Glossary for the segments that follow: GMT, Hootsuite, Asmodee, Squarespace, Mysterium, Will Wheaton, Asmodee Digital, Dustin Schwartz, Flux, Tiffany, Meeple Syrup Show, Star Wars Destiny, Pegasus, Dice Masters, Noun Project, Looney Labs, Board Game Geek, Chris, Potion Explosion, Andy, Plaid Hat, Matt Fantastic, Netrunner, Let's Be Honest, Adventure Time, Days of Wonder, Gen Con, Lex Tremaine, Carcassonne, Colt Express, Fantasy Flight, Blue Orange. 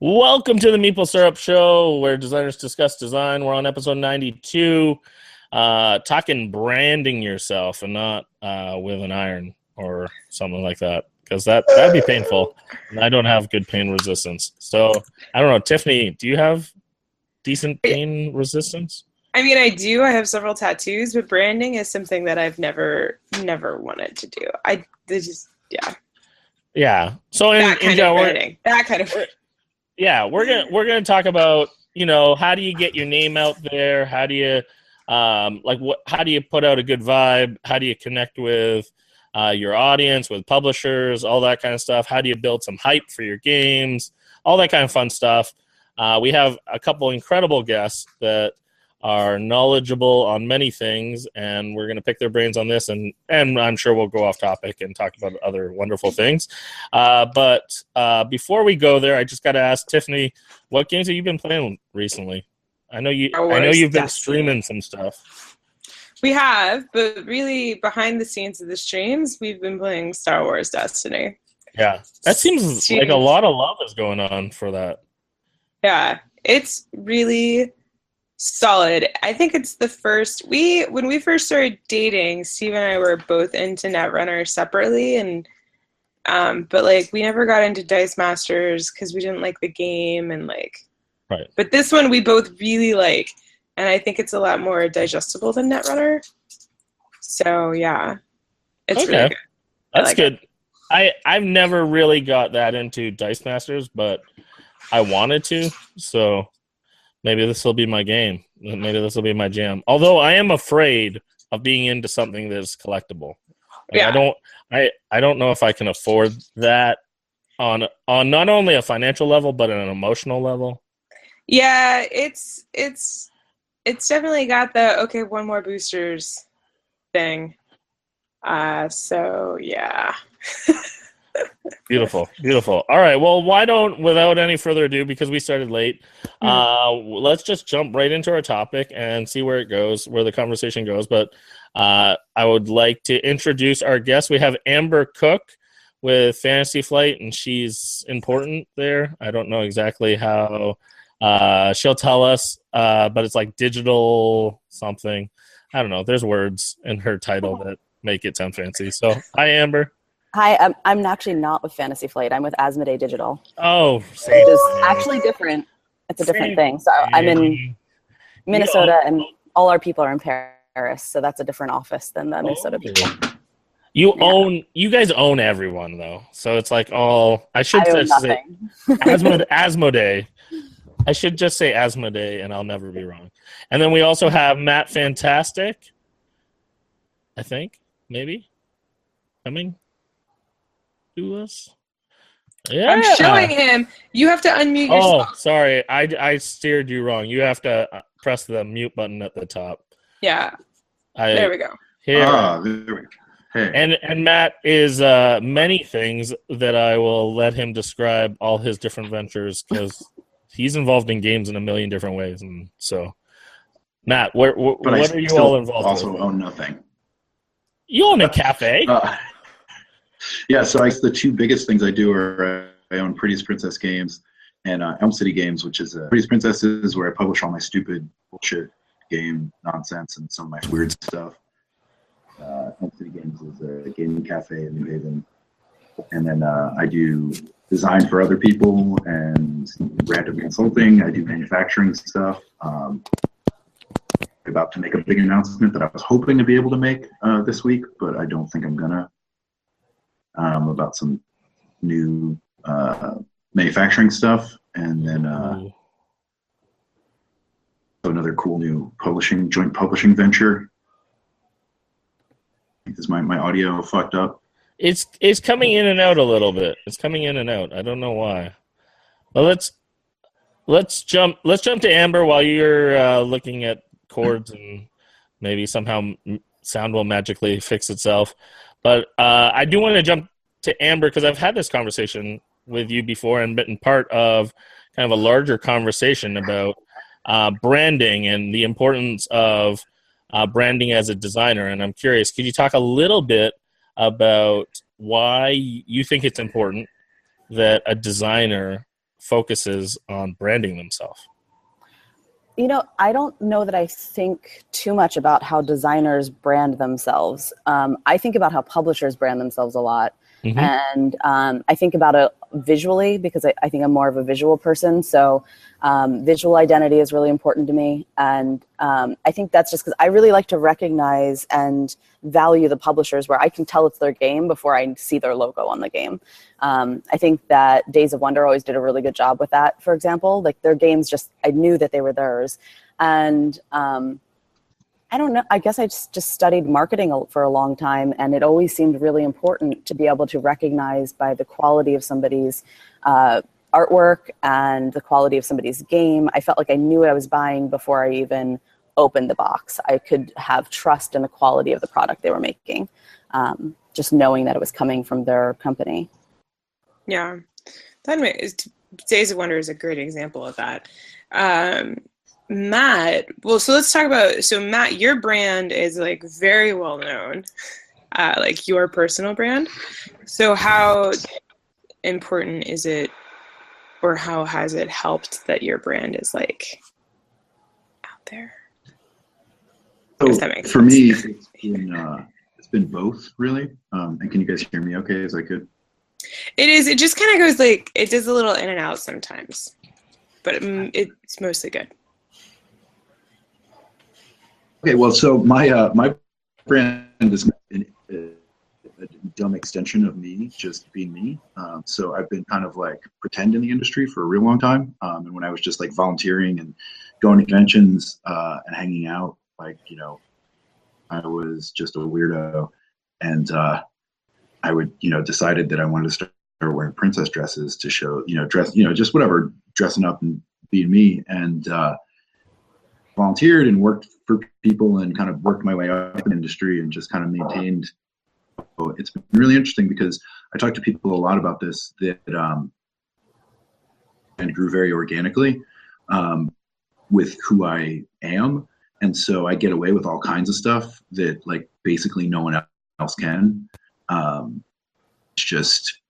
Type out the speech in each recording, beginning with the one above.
Welcome to the Meeple Syrup Show, where designers discuss design. We're on episode 92, talking branding yourself and not with an iron or something like that, because that'd be painful, and I don't have good pain resistance. So, I don't know. Tiffany, do you have decent pain resistance? I mean, I do. I have several tattoos, but branding is something that I've never wanted to do. Yeah. So we're gonna talk about, you know, how do you get your name out there? How do you how do you put out a good vibe? How do you connect with your audience, with publishers, all that kind of stuff? How do you build some hype for your games? All that kind of fun stuff. We have a couple incredible guests that are knowledgeable on many things, and we're going to pick their brains on this, and I'm sure we'll go off topic and talk about other wonderful things. But before we go there, I just got to ask Tiffany, what games have you been playing recently? I know you've been streaming some stuff. We have, but really behind the scenes of the streams, we've been playing Star Wars Destiny. Yeah, that seems like a lot of love is going on for that. Yeah, it's really solid. I think it's the first. When we first started dating, Steve and I were both into Netrunner separately, and but like we never got into Dice Masters because we didn't like the game, and like. Right. But this one we both really like, and I think it's a lot more digestible than Netrunner. So yeah, it's really good. That's like good. I've never really got that into Dice Masters, but I wanted to, so. Maybe this will be my game. Maybe this will be my jam. Although I am afraid of being into something that's collectible. Like, yeah. I don't know if I can afford that on not only a financial level but an emotional level. Yeah, it's definitely got the okay, one more boosters thing. So yeah. Beautiful. All right. Well, without any further ado, because we started late, let's just jump right into our topic and see where it goes, where the conversation goes. But I would like to introduce our guest. We have Amber Cook with Fantasy Flight, and she's important there. I don't know exactly how she'll tell us, but it's like digital something. I don't know. There's words in her title that make it sound fancy. So, hi, Amber. Hi, I'm actually not with Fantasy Flight. I'm with Asmodee Digital. Oh, same. Which is actually different. It's a different thing. So I'm in Minnesota, and all our people are in Paris. So that's a different office than the Minnesota people. You guys own everyone though. So it's like all. I should just say Asmodee. I should just say Asmodee, and I'll never be wrong. And then we also have Matt Fantastic. I think maybe coming. To us? Yeah. I'm showing him. You have to unmute yourself. Oh, sorry. I steered you wrong. You have to press the mute button at the top. Yeah. There we go. Here. There we go. Hey. And Matt is many things that I will let him describe all his different ventures because he's involved in games in a million different ways. And so, Matt, what are you all involved also with? Also own nothing. You own a cafe. Yeah, so the two biggest things I do are I own Prettiest Princess Games and Elm City Games, which is Prettiest Princess is where I publish all my stupid bullshit game nonsense and some of my weird stuff. Elm City Games is a gaming cafe in New Haven. And then I do design for other people and random consulting. I do manufacturing stuff. About to make a big announcement that I was hoping to be able to make this week, but I don't think I'm going to. About some new manufacturing stuff, and then another cool new joint publishing venture. Is my audio fucked up? It's coming in and out a little bit. It's coming in and out. I don't know why. Well, let's jump to Amber while you're looking at chords, and maybe somehow sound will magically fix itself. But I do want to jump to Amber because I've had this conversation with you before and been part of kind of a larger conversation about branding and the importance of branding as a designer. And I'm curious, could you talk a little bit about why you think it's important that a designer focuses on branding themselves? You know, I don't know that I think too much about how designers brand themselves. I think about how publishers brand themselves a lot. Mm-hmm. And I think about it visually because I think I'm more of a visual person. So visual identity is really important to me. And I think that's just because I really like to recognize and value the publishers where I can tell it's their game before I see their logo on the game. I think that Days of Wonder always did a really good job with that, for example. Like their games just, I knew that they were theirs. And I don't know. I guess I just studied marketing for a long time, and it always seemed really important to be able to recognize by the quality of somebody's artwork and the quality of somebody's game. I felt like I knew what I was buying before I even opened the box. I could have trust in the quality of the product they were making, just knowing that it was coming from their company. Yeah. Days of Wonder is a great example of that. Matt, well, so let's talk about, so Matt, your brand is like very well known, like your personal brand. So how important is it, or how has it helped that your brand is like out there? So for me, it's been both really. And can you guys hear me okay? Is that good? It is. It just kind of goes like, it does a little in and out sometimes, but it's mostly good. Okay, well, so my brand is a dumb extension of me, just being me. So I've been kind of like pretend in the industry for a real long time. And when I was just like volunteering and going to conventions and hanging out, like, you know, I was just a weirdo. And I would, you know, decided that I wanted to start wearing princess dresses to show, you know, just whatever, dressing up and being me. And volunteered and worked for people and kind of worked my way up in the industry and just kind of maintained. So it's been really interesting because I talk to people a lot about this, that and grew very organically with who I am. And so I get away with all kinds of stuff that like basically no one else can. It's just,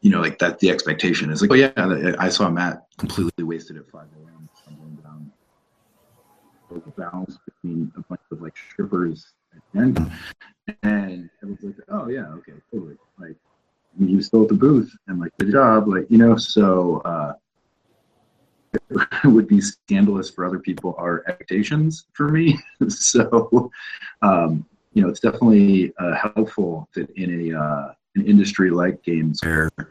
you know, like that the expectation is like, oh yeah, I saw Matt completely wasted at 5 a.m. The balance between a bunch of like strippers and everyone's like, oh yeah, okay, totally. Like he was still at the booth and like the job, like, you know, so it would be scandalous for other people are expectations for me. So you know, it's definitely helpful that in a an industry like games where I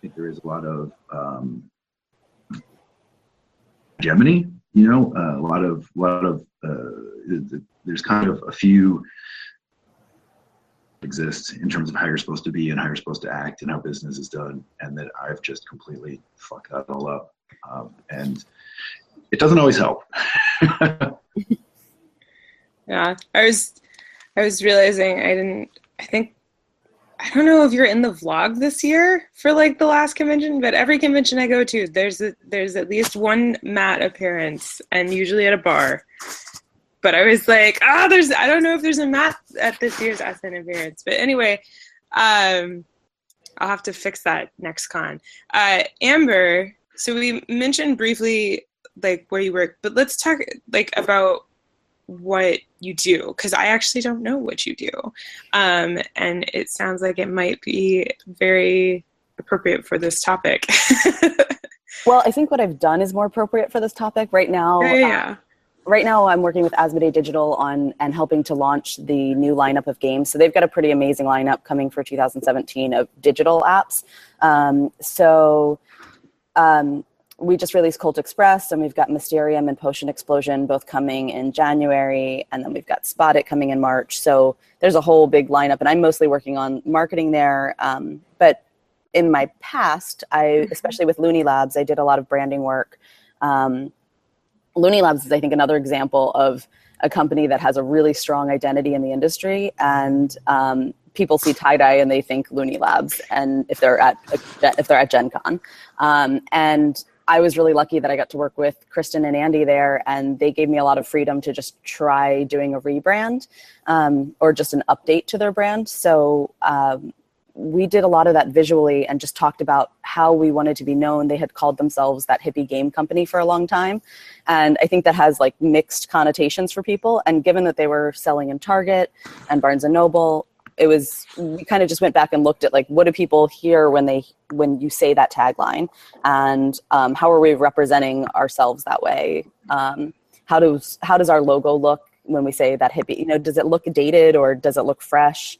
think there is a lot of hegemony. You know, there's kind of a few exist in terms of how you're supposed to be and how you're supposed to act and how business is done, and that I've just completely fucked that all up. And it doesn't always help. Yeah, I was realizing I don't know if you're in the vlog this year for like the last convention, but every convention I go to, there's at least one Matt appearance, and usually at a bar. But I was like, I don't know if there's a Matt at this year's Essen appearance. But anyway, I'll have to fix that next con. Amber, so we mentioned briefly like where you work, but let's talk like about what you do, because I actually don't know what you do, and it sounds like it might be very appropriate for this topic. Well, I think what I've done is more appropriate for this topic right now. Yeah. Right now I'm working with Asmodee Digital and helping to launch the new lineup of games. So they've got a pretty amazing lineup coming for 2017 of digital apps. We just released Colt Express, and we've got Mysterium and Potion Explosion both coming in January, and then we've got Spot It coming in March. So there's a whole big lineup, and I'm mostly working on marketing there. But in my past, especially with Looney Labs, I did a lot of branding work. Looney Labs is, I think, another example of a company that has a really strong identity in the industry, and people see tie-dye and they think Looney Labs, and if they're at Gen Con. And I was really lucky that I got to work with Kristen and Andy there, and they gave me a lot of freedom to just try doing a rebrand or just an update to their brand. So we did a lot of that visually and just talked about how we wanted to be known. They had called themselves that hippie game company for a long time. And I think that has like mixed connotations for people. And given that they were selling in Target and Barnes & Noble, it was, we kind of just went back and looked at like, what do people hear when you say that tagline? And how are we representing ourselves that way? How does our logo look when we say that hippie? You know, does it look dated or does it look fresh?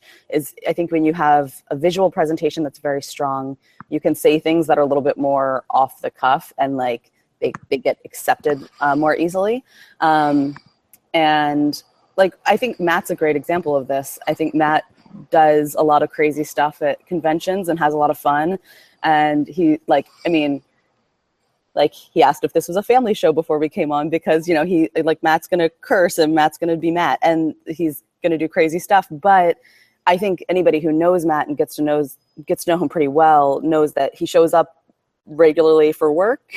I think when you have a visual presentation that's very strong, you can say things that are a little bit more off the cuff and like they get accepted more easily. And like, I think Matt's a great example of this. I think Matt does a lot of crazy stuff at conventions and has a lot of fun. And he like, I mean, like he asked if this was a family show before we came on because, you know, he like Matt's going to curse and Matt's going to be Matt and he's going to do crazy stuff. But I think anybody who knows Matt and gets to know him pretty well knows that he shows up regularly for work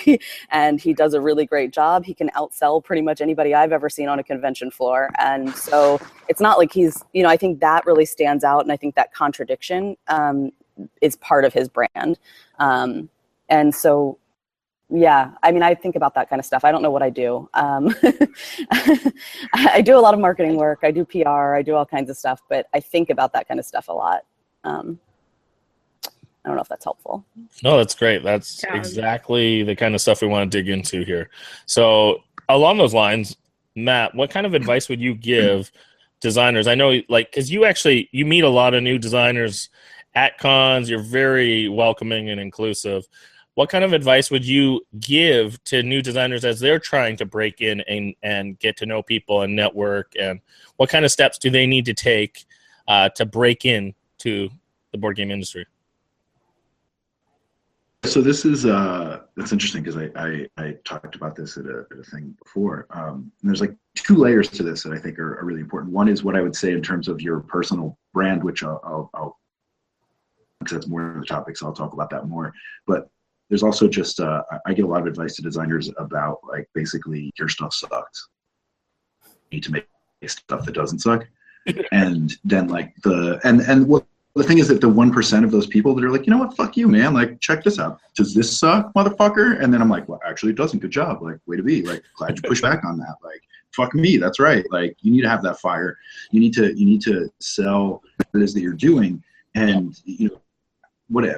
and he does a really great job. He can outsell pretty much anybody I've ever seen on a convention floor. And so it's not like he's, you know, I think that really stands out. And I think that contradiction is part of his brand. And so, yeah, I mean, I think about that kind of stuff. I don't know what I do. I do a lot of marketing work. I do PR. I do all kinds of stuff, but I think about that kind of stuff a lot. I don't know if that's helpful. No, that's great. That's exactly the kind of stuff we want to dig into here. So along those lines, Matt, what kind of advice would you give designers? I know, like, because you meet a lot of new designers at cons. You're very welcoming and inclusive. What kind of advice would you give to new designers as they're trying to break in and get to know people and network? And what kind of steps do they need to take to break in to the board game industry? So this is that's interesting because I talked about this at a thing before. And there's like two layers to this that I think are really important. One is what I would say in terms of your personal brand, which I'll because that's more of the topic, so I'll talk about that more. But there's also just I get a lot of advice to designers about like basically your stuff sucks. You need to make stuff that doesn't suck, and then like the thing is that the 1% of those people that are like, you know what, fuck you, man. Like, check this out. Does this suck, motherfucker? And then I'm like, well, actually, it doesn't. Good job. Like, way to be. Like, glad you pushed back on that. Like, fuck me. That's right. Like, you need to have that fire. You need to sell what it is that you're doing. And you know,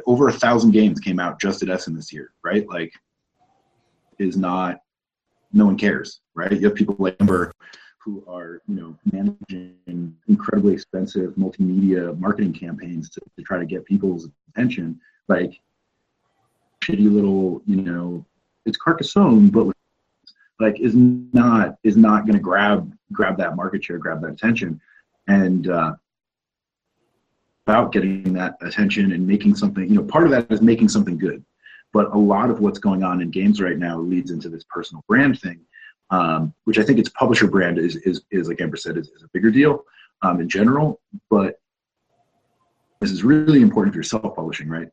over 1,000 games came out just at Essen this year, right? Like, no one cares, right? You have people like Amber who are, you know, managing incredibly expensive multimedia marketing campaigns to try to get people's attention, like shitty little, you know, it's Carcassonne, but like is not going to grab that market share, grab that attention, and about getting that attention and making something, you know, part of that is making something good, but a lot of what's going on in games right now leads into this personal brand thing. Which I think its publisher brand is like Amber said, is a bigger deal in general. But this is really important if you're self-publishing, right?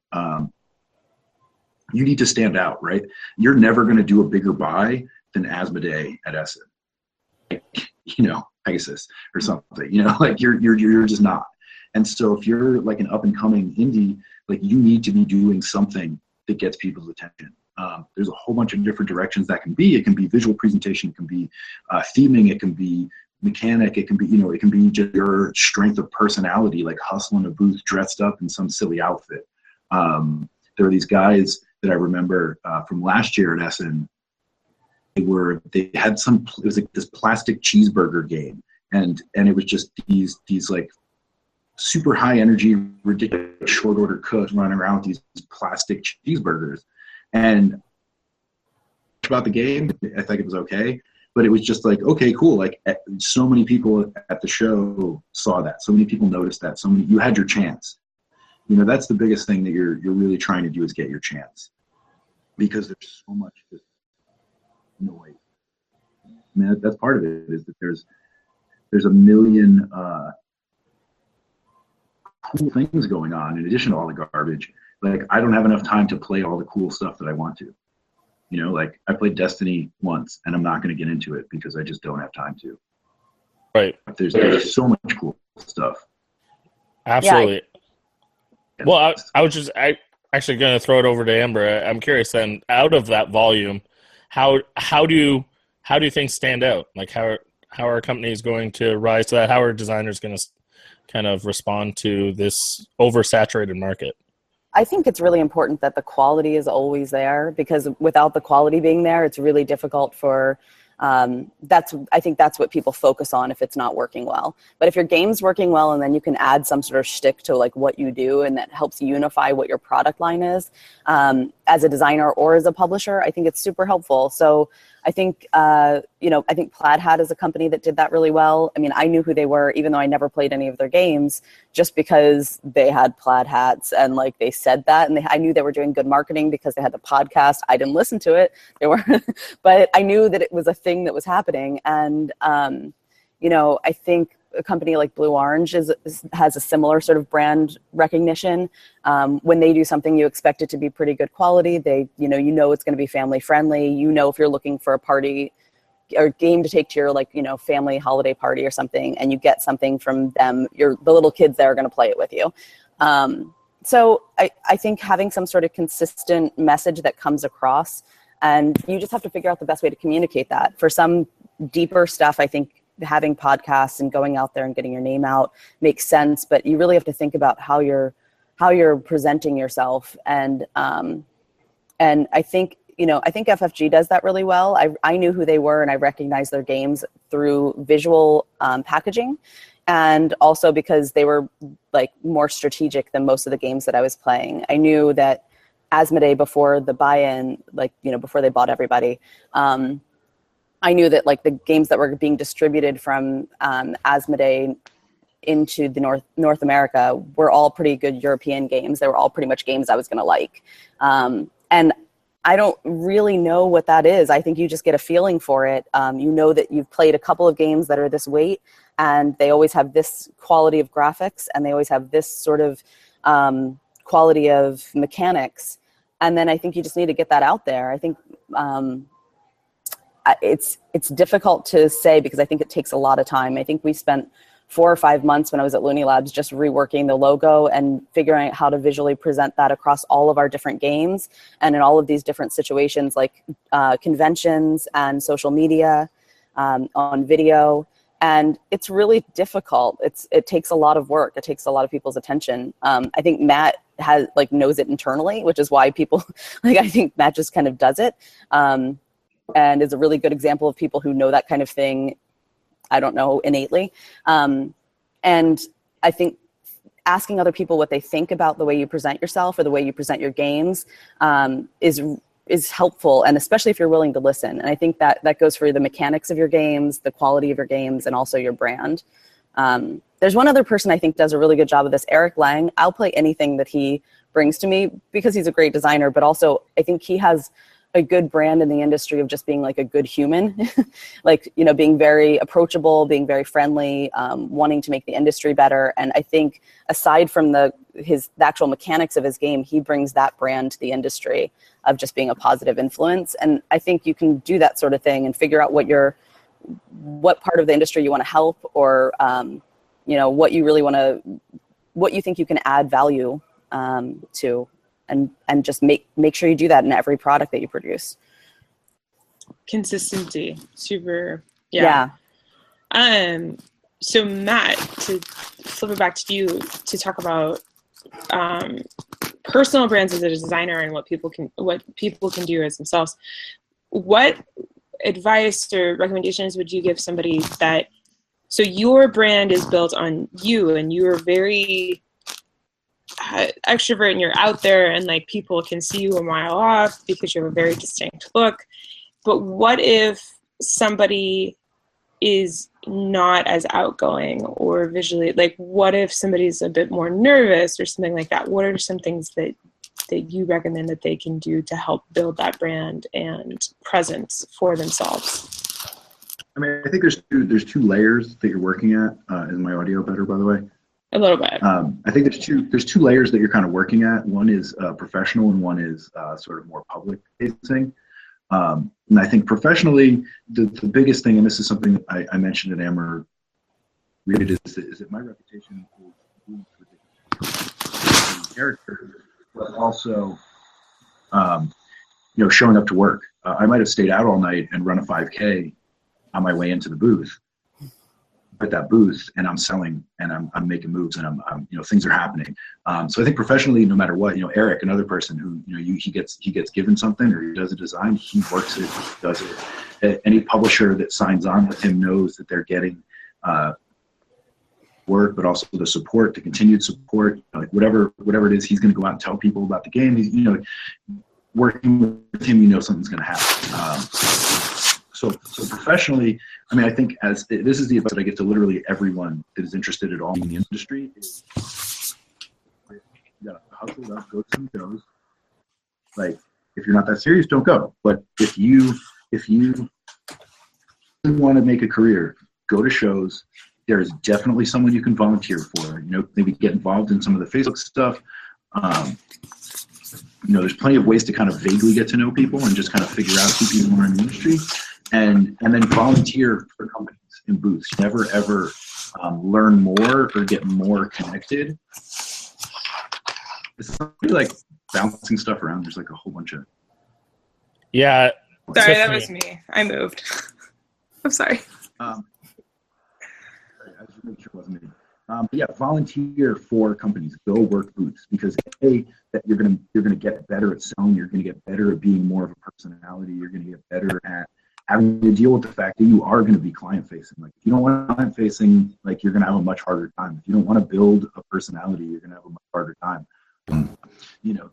You need to stand out, right? You're never going to do a bigger buy than Asmodee at Essen, like, you know, Pegasus or something. You know, like you're just not. And so if you're like an up-and-coming indie, like you need to be doing something that gets people's attention. There's a whole bunch of different directions that can be. It can be visual presentation, it can be theming, it can be mechanic, it can be, you know, it can be just your strength of personality, like hustling a booth dressed up in some silly outfit. There are these guys that I remember from last year at Essen. It was like this plastic cheeseburger game, and it was just these like super high energy, ridiculous short order cooks running around with these plastic cheeseburgers. And about the game, I think it was okay, but it was just like, okay, cool. Like so many people at the show saw that. So many people noticed that. You had your chance. You know, that's the biggest thing that you're really trying to do is get your chance, because there's so much noise. I mean, that's part of it is that there's a million cool things going on in addition to all the garbage. Like, I don't have enough time to play all the cool stuff that I want to. You know, like, I played Destiny once, and I'm not going to get into it because I just don't have time to. Right. There's so much cool stuff. Absolutely. Well, I was just actually going to throw it over to Amber. I'm curious then, out of that volume, how do things stand out? Like how are companies going to rise to that? How are designers going to kind of respond to this oversaturated market? I think it's really important that the quality is always there, because without the quality being there, it's really difficult for I think that's what people focus on if it's not working well. But if your game's working well and then you can add some sort of shtick to like what you do, and that helps unify what your product line is, as a designer or as a publisher, I think it's super helpful. So I think, I think Plaid Hat is a company that did that really well. I mean, I knew who they were, even though I never played any of their games, just because they had plaid hats and like they said that, and I knew they were doing good marketing because they had the podcast. I didn't listen to it. They were, but I knew that it was a thing that was happening. And, I think a company like Blue Orange has a similar sort of brand recognition. When they do something, you expect it to be pretty good quality. They, it's going to be family friendly. If you're looking for a party or game to take to your family holiday party or something, and you get something from them, the little kids there are going to play it with you. So I think having some sort of consistent message that comes across, and you just have to figure out the best way to communicate that. For some deeper stuff, I think having podcasts and going out there and getting your name out makes sense, but you really have to think about how you're presenting yourself. And I think FFG does that really well. I knew who they were and I recognized their games through visual packaging, and also because they were like more strategic than most of the games that I was playing. I knew that Asmodee, before the buy-in, before they bought everybody, I knew that like the games that were being distributed from Asmodee into the North America were all pretty good European games. They were all pretty much games I was going to like. And I don't really know what that is. I think you just get a feeling for it. That you've played a couple of games that are this weight, and they always have this quality of graphics, and they always have this sort of quality of mechanics. And then I think you just need to get that out there. I think... It's difficult to say because I think it takes a lot of time. I think we spent 4 or 5 months when I was at Looney Labs just reworking the logo and figuring out how to visually present that across all of our different games and in all of these different situations like conventions and social media, on video. And it's really difficult. It takes a lot of work. It takes a lot of people's attention. I think Matt has knows it internally, which is why people I think Matt just kind of does it. And is a really good example of people who know that kind of thing, I don't know, innately. And I think asking other people what they think about the way you present yourself or the way you present your games is helpful, and especially if you're willing to listen. And I think that goes for the mechanics of your games, the quality of your games, and also your brand. There's one other person I think does a really good job of this, Eric Lang. I'll play anything that he brings to me because he's a great designer, but also I think he has a good brand in the industry of just being like a good human, being very approachable, being very friendly, wanting to make the industry better. And I think aside from the actual mechanics of his game, he brings that brand to the industry of just being a positive influence. And I think you can do that sort of thing and figure out what part of the industry you want to help, or what you really want to, what you think you can add value to. And just make sure you do that in every product that you produce. Consistency, super, yeah. So Matt, to flip it back to you to talk about personal brands as a designer and what people can do as themselves. What advice or recommendations would you give somebody that? So your brand is built on you, and you are very extrovert, and you're out there, and people can see you a mile off because you have a very distinct look. But what if somebody is not as outgoing or visually, what if somebody's a bit more nervous or something like that? What are some things that you recommend that they can do to help build that brand and presence for themselves? I mean, I think there's two layers that you're working at. Is my audio better, by the way? A little bit. I think there's two layers that you're kind of working at. One is professional, and one is sort of more public facing. And I think professionally, the biggest thing, and this is something that I mentioned at Amber, is that my reputation is character, but also, you know, showing up to work. I might have stayed out all night and run a 5K on my way into the booth. At that booth, and I'm selling, and I'm making moves, and I'm you know, things are happening. So I think professionally, no matter what, you know, Eric, another person who, you know, he gets given something, or he does a design, he works it, he does it. Any publisher that signs on with him knows that they're getting work, but also the support, the continued support, like whatever it is, he's going to go out and tell people about the game. He's, you know, working with him, you know, something's going to happen. So professionally, I mean, I think as this is the advice that I get to literally everyone that is interested at all in the industry, is you gotta hustle up, go to some shows. Like, if you're not that serious, don't go. But if you want to make a career, go to shows. There is definitely someone you can volunteer for. You know, maybe get involved in some of the Facebook stuff. You know, there's plenty of ways to kind of vaguely get to know people and just kind of figure out who people are in the industry. And then volunteer for companies in booths. Never ever learn more or get more connected. It's really like bouncing stuff around. There's like a whole bunch of. Yeah. Sorry, that was me. I moved. I'm sorry. I just made sure it wasn't me. But yeah, volunteer for companies. Go work booths, because A, that you're gonna get better at selling. You're gonna get better at being more of a personality. You're gonna get better at having to deal with the fact that you are going to be client-facing. Like, if you don't want client-facing, like, you're going to have a much harder time. If you don't want to build a personality, you're going to have a much harder time. You know,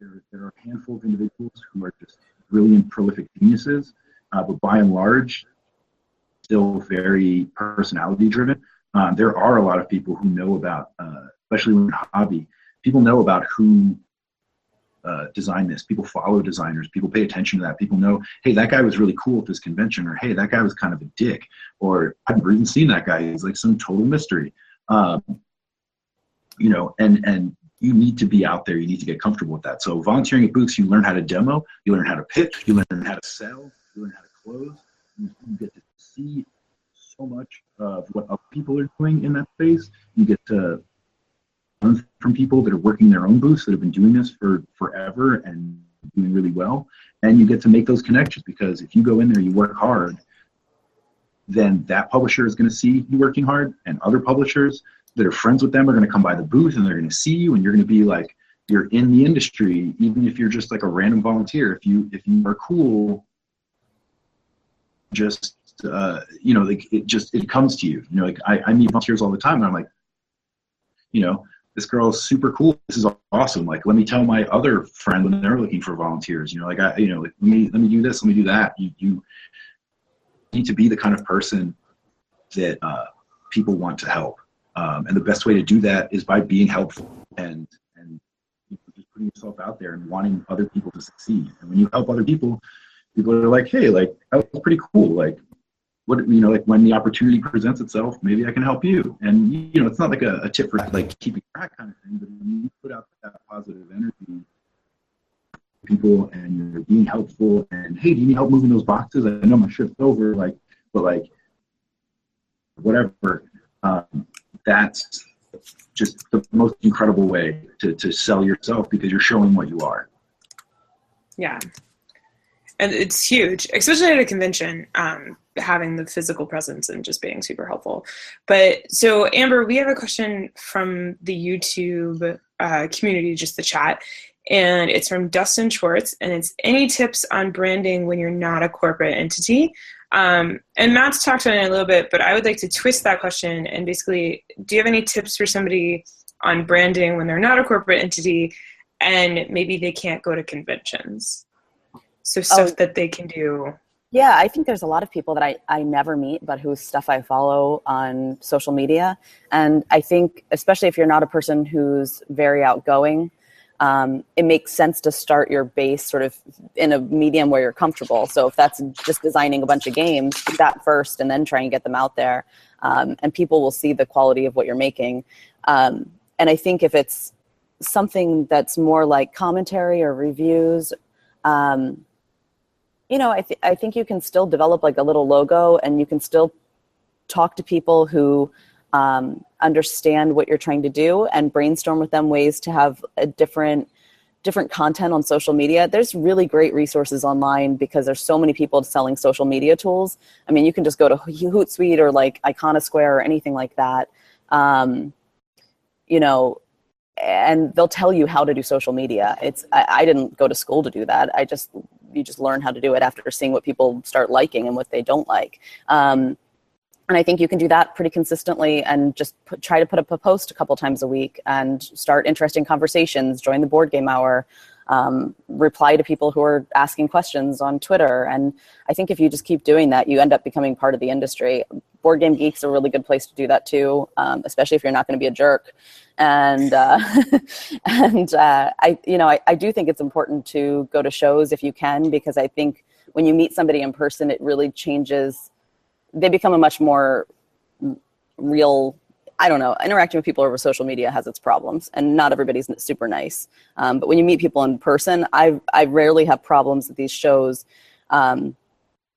there are a handful of individuals who are just brilliant, prolific geniuses, but by and large, still very personality-driven. There are a lot of people who know about, especially when a hobby, people know about who design this. People follow designers. People pay attention to that. People know, hey, that guy was really cool at this convention, or hey, that guy was kind of a dick, or I've never even seen that guy. He's like some total mystery, you know. And you need to be out there. You need to get comfortable with that. So volunteering at booths, you learn how to demo, you learn how to pitch, you learn how to sell, you learn how to close. You get to see so much of what other people are doing in that space. You get to from people that are working their own booths that have been doing this for forever and doing really well, and you get to make those connections, because if you go in there, you work hard, then that publisher is going to see you working hard, and other publishers that are friends with them are going to come by the booth, and they're going to see you, and you're going to be like, you're in the industry, even if you're just like a random volunteer. If you are cool, just you know, like, it comes to you. You know, like I meet volunteers all the time, and I'm like, you know, this girl's super cool. This is awesome. Like, let me tell my other friend when they're looking for volunteers. You know, like you know, like, let me do this. Let me do that. You need to be the kind of person that people want to help, and the best way to do that is by being helpful and just putting yourself out there and wanting other people to succeed. And when you help other people, people are like, hey, like, that was pretty cool. Like, what, you know, like, when the opportunity presents itself, maybe I can help you. And, you know, it's not like a tip for, like, keeping track kind of thing, but when you put out that positive energy, people, and you're being helpful, and, hey, do you need help moving those boxes? I know my shift's over, like, but, like, whatever. That's just the most incredible way to sell yourself, because you're showing what you are. Yeah. And it's huge, especially at a convention, having the physical presence and just being super helpful. But so, Amber, we have a question from the YouTube community, just the chat, and it's from Dustin Schwartz, and it's, any tips on branding when you're not a corporate entity? And Matt's talked on it a little bit, but I would like to twist that question and basically, do you have any tips for somebody on branding when they're not a corporate entity and maybe they can't go to conventions? So stuff that they can do. Yeah, I think there's a lot of people that I never meet, but whose stuff I follow on social media. And I think, especially if you're not a person who's very outgoing, it makes sense to start your base sort of in a medium where you're comfortable. So if that's just designing a bunch of games, do that first and then try and get them out there. And people will see the quality of what you're making. And I think if it's something that's more like commentary or reviews, you know, I think you can still develop like a little logo, and you can still talk to people who understand what you're trying to do and brainstorm with them ways to have a different content on social media. There's really great resources online because there's so many people selling social media tools. I mean, you can just go to Hootsuite or like Iconosquare or anything like that, you know, and they'll tell you how to do social media. It's I didn't go to school to do that. You just learn how to do it after seeing what people start liking and what they don't like. And I think you can do that pretty consistently and just try to put up a post a couple times a week and start interesting conversations, join the board game hour, reply to people who are asking questions on Twitter. And I think if you just keep doing that, you end up becoming part of the industry. Board Game Geek's a really good place to do that too, especially if you're not going to be a jerk. And I do think it's important to go to shows if you can, because I think when you meet somebody in person, it really changes. They become a much more real, I don't know, interacting with people over social media has its problems, and not everybody's super nice. But when you meet people in person, I rarely have problems at these shows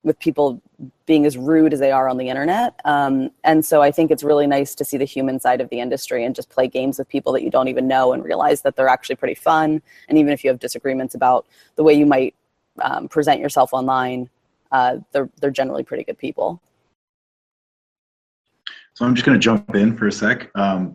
with people being as rude as they are on the internet. And so I think it's really nice to see the human side of the industry and just play games with people that you don't even know and realize that they're actually pretty fun. And even if you have disagreements about the way you might present yourself online, they're generally pretty good people. So I'm just going to jump in for a sec I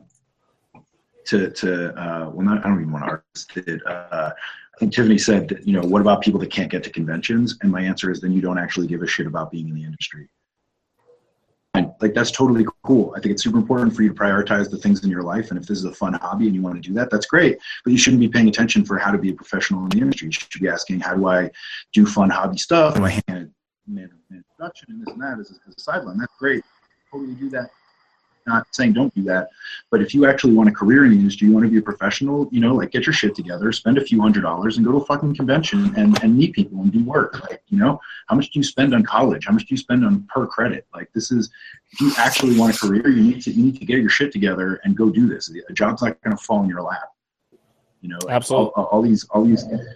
don't even want to artist it. I think Tiffany said that, you know, what about people that can't get to conventions? And my answer is then you don't actually give a shit about being in the industry. And like, that's totally cool. I think it's super important for you to prioritize the things in your life. And if this is a fun hobby and you want to do that, that's great. But you shouldn't be paying attention for how to be a professional in the industry. You should be asking, how do I do fun hobby stuff? Do I hand in production and this and that as a sideline? That's great. Totally do that. Not saying don't do that, but if you actually want a career in the industry, you want to be a professional, you know, like, get your shit together, spend a few $100 and go to a fucking convention and meet people and do work. Like, you know, how much do you spend on college? How much do you spend on per credit? Like, this is, if you actually want a career, you need to get your shit together and go do this. A job's not going to fall in your lap. You know, absolutely. All these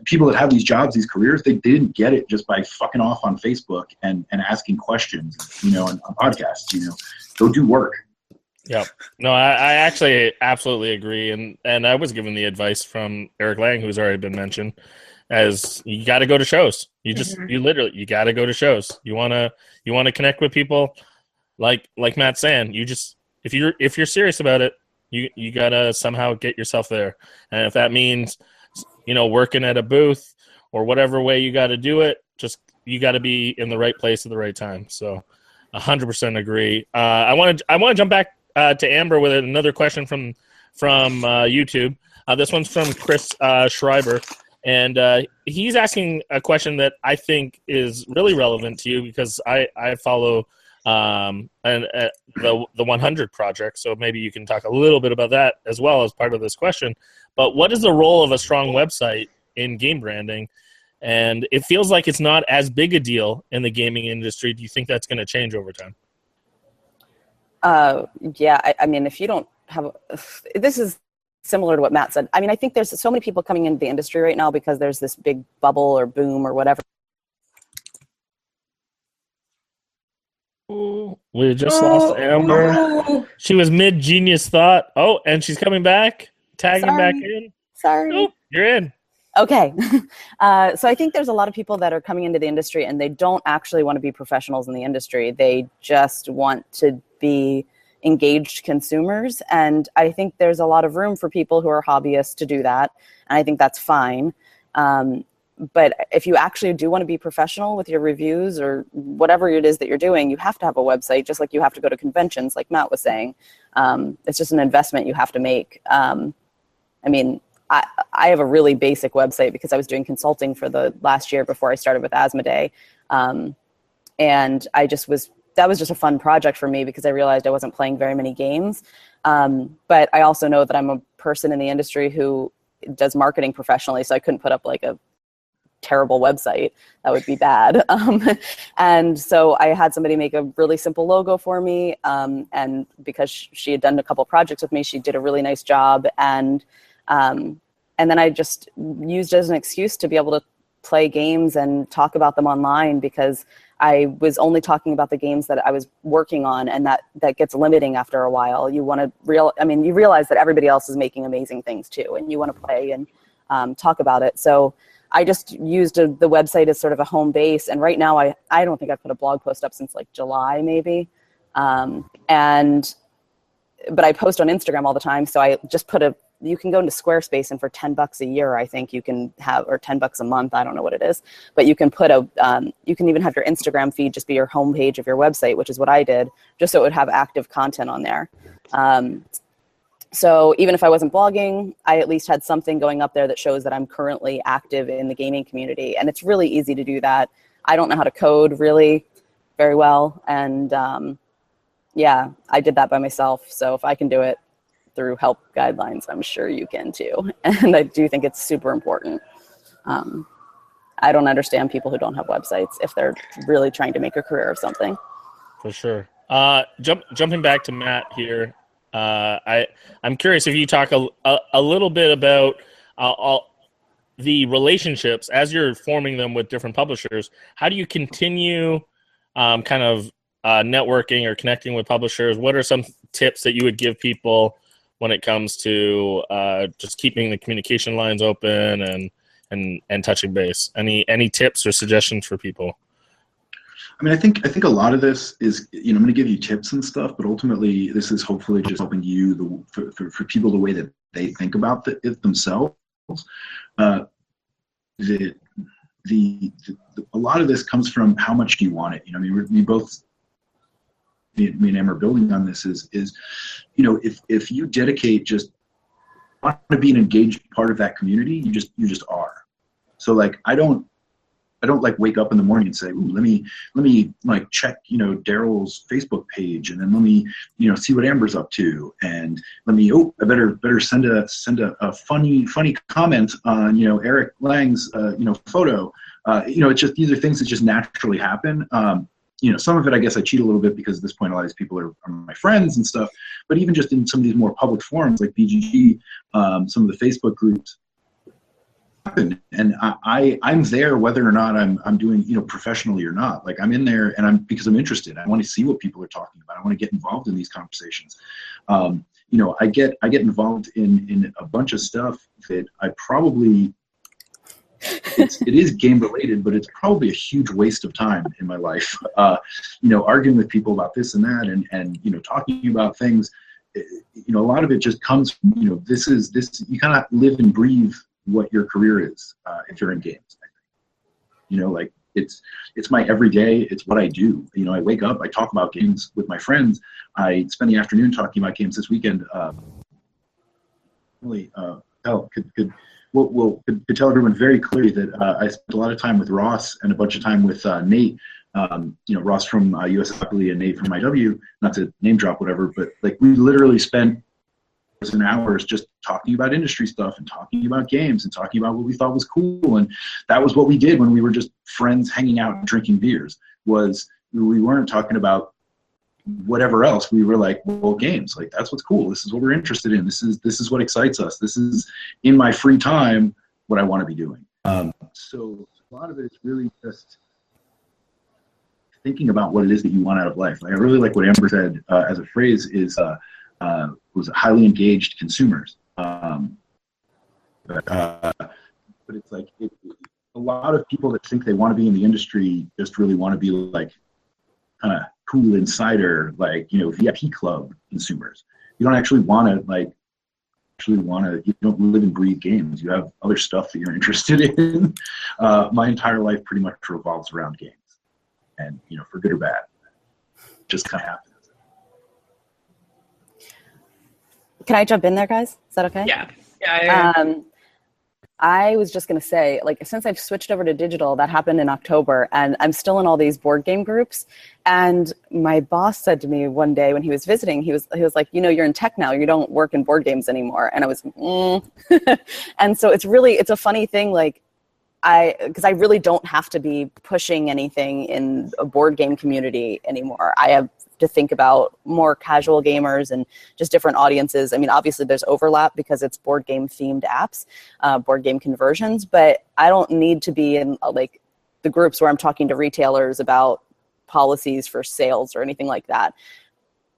people that have these jobs, these careers, they didn't get it just by fucking off on Facebook and asking questions, you know, and on podcasts, you know, go do work. Yeah, no, I actually absolutely agree, and I was given the advice from Eric Lang, who's already been mentioned, as you got to go to shows. You got to go to shows. You wanna connect with people, like Matt's saying. You just if you're serious about it, you gotta somehow get yourself there, and if that means, you know, working at a booth or whatever way you got to do it, just you got to be in the right place at the right time. So, 100% agree. I want to jump back. To Amber with another question from YouTube. This one's from Chris Schreiber, and he's asking a question that I think is really relevant to you because I follow the 100 Project, so maybe you can talk a little bit about that as well as part of this question. But what is the role of a strong website in game branding? And it feels like it's not as big a deal in the gaming industry. Do you think that's going to change over time? I mean, if you don't have, this is similar to what Matt said. I mean, I think there's so many people coming into the industry right now because there's this big bubble or boom or whatever. We just lost Amber. No. She was mid-genius thought. Oh, and she's coming back, tagging back in. Sorry. Oh, you're in. Okay. So I think there's a lot of people that are coming into the industry and they don't actually want to be professionals in the industry. They just want to be engaged consumers. And I think there's a lot of room for people who are hobbyists to do that. And I think that's fine. But if you actually do want to be professional with your reviews or whatever it is that you're doing, you have to have a website, just like you have to go to conventions, like Matt was saying. It's just an investment you have to make. I have a really basic website because I was doing consulting for the last year before I started with Asmodee. And I just was, that was just a fun project for me because I realized I wasn't playing very many games. But I also know that I'm a person in the industry who does marketing professionally. So I couldn't put up like a terrible website. That would be bad. And so I had somebody make a really simple logo for me. And because she had done a couple projects with me, she did a really nice job. And then I just used it as an excuse to be able to play games and talk about them online because I was only talking about the games that I was working on, and that gets limiting after a while. You want to you realize that everybody else is making amazing things too, and you want to play and talk about it. So I just used the website as sort of a home base, and right now I don't think I've put a blog post up since like July maybe, but I post on Instagram all the time, so I just put you can go into Squarespace, and for $10 a year, I think you can have, or $10 a month, I don't know what it is, but you can put you can even have your Instagram feed just be your homepage of your website, which is what I did, just so it would have active content on there. So even if I wasn't blogging, I at least had something going up there that shows that I'm currently active in the gaming community, and it's really easy to do that. I don't know how to code really very well, and yeah, I did that by myself, so if I can do it through help guidelines, I'm sure you can too. And I do think it's super important. I don't understand people who don't have websites if they're really trying to make a career of something. For sure. Jumping back to Matt here, I'm curious if you talk a little bit about all the relationships as you're forming them with different publishers. How do you continue networking or connecting with publishers? What are some tips that you would give people when it comes to just keeping the communication lines open and touching base? Any tips or suggestions for people? I mean, I think a lot of this is, I'm going to give you tips and stuff, but ultimately this is hopefully just helping you for people the way that they think about it themselves. A lot of this comes from how much do you want it? Me and Amber building on this is if you dedicate just want to be an engaged part of that community, you just are. So like I don't like wake up in the morning and say, ooh, let me like check, Daryl's Facebook page, and then let me, see what Amber's up to, and let me, I better send a funny comment on, Eric Lang's, photo. It's just, these are things that just naturally happen. Some of it, I guess I cheat a little bit because at this point, a lot of these people are my friends and stuff, but even just in some of these more public forums like BGG, some of the Facebook groups, and I'm there whether or not I'm doing professionally or not. Like I'm in there and because I'm interested. I want to see what people are talking about. I want to get involved in these conversations. I get involved in a bunch of stuff that I probably it is game related, but it's probably a huge waste of time in my life. Arguing with people about this and that, and talking about things. A lot of it just comes from, this. You cannot live and breathe what your career is if you're in games. Like it's my everyday. It's what I do. I wake up. I talk about games with my friends. I spend the afternoon talking about games. This weekend, could tell everyone very clearly that I spent a lot of time with Ross and a bunch of time with Nate. Ross from US Hockey and Nate from IW. Not to name drop whatever, but like we literally spent hours and hours just talking about industry stuff and talking about games and talking about what we thought was cool. And that was what we did when we were just friends hanging out and drinking beers. Was we weren't talking about whatever else. We were like, well, games, like that's what's cool. This is what we're interested in. This is what excites us. This is in my free time what I want to be doing. So a lot of it is really just thinking about what it is that you want out of life. Like I really like what Amber said as a phrase is was highly engaged consumers. But it's like a lot of people that think they want to be in the industry just really want to be like kind of cool insider, like VIP club consumers. You don't actually want to you don't live and breathe games. You have other stuff that you're interested in. My entire life pretty much revolves around games, and for good or bad, it just kind of happens. Can I jump in there, guys? Is that okay? Yeah. I was just going to say, since I've switched over to digital, that happened in October, and I'm still in all these board game groups. And my boss said to me one day when he was visiting, he was like, you're in tech now. You don't work in board games anymore. And I was like, And so it's a funny thing, because I really don't have to be pushing anything in a board game community anymore. I have to think about more casual gamers and just different audiences. I mean, obviously there's overlap because it's board game themed apps, board game conversions, but I don't need to be in the groups where I'm talking to retailers about policies for sales or anything like that.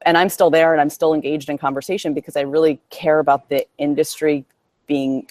And I'm still there and I'm still engaged in conversation because I really care about the industry being,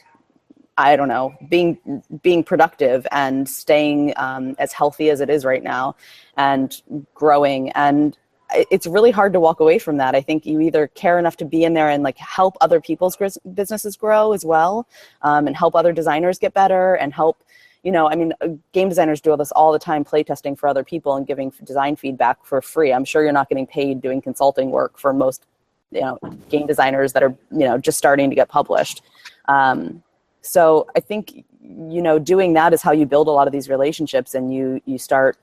I don't know, being productive and staying as healthy as it is right now and growing. And it's really hard to walk away from that. I think you either care enough to be in there and like help other people's businesses grow as well, and help other designers get better and help, you know, I mean, game designers do all this all the time, playtesting for other people and giving design feedback for free. I'm sure you're not getting paid doing consulting work for most, you know, game designers that are, you know, just starting to get published. So I think, you know, doing that is how you build a lot of these relationships, and you start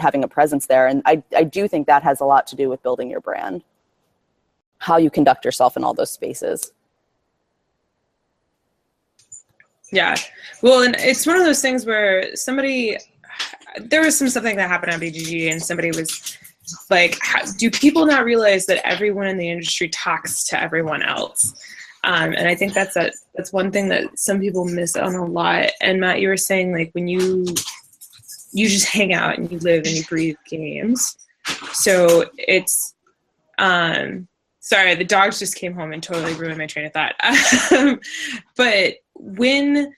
having a presence there. And I do think that has a lot to do with building your brand, how you conduct yourself in all those spaces. Yeah. Well, and it's one of those things where there was something that happened on BGG, and somebody was like, do people not realize that everyone in the industry talks to everyone else? And I think that's one thing that some people miss on a lot. And Matt, you were saying, like, when you just hang out and you live and you breathe games. So it's, sorry, the dogs just came home and totally ruined my train of thought. But when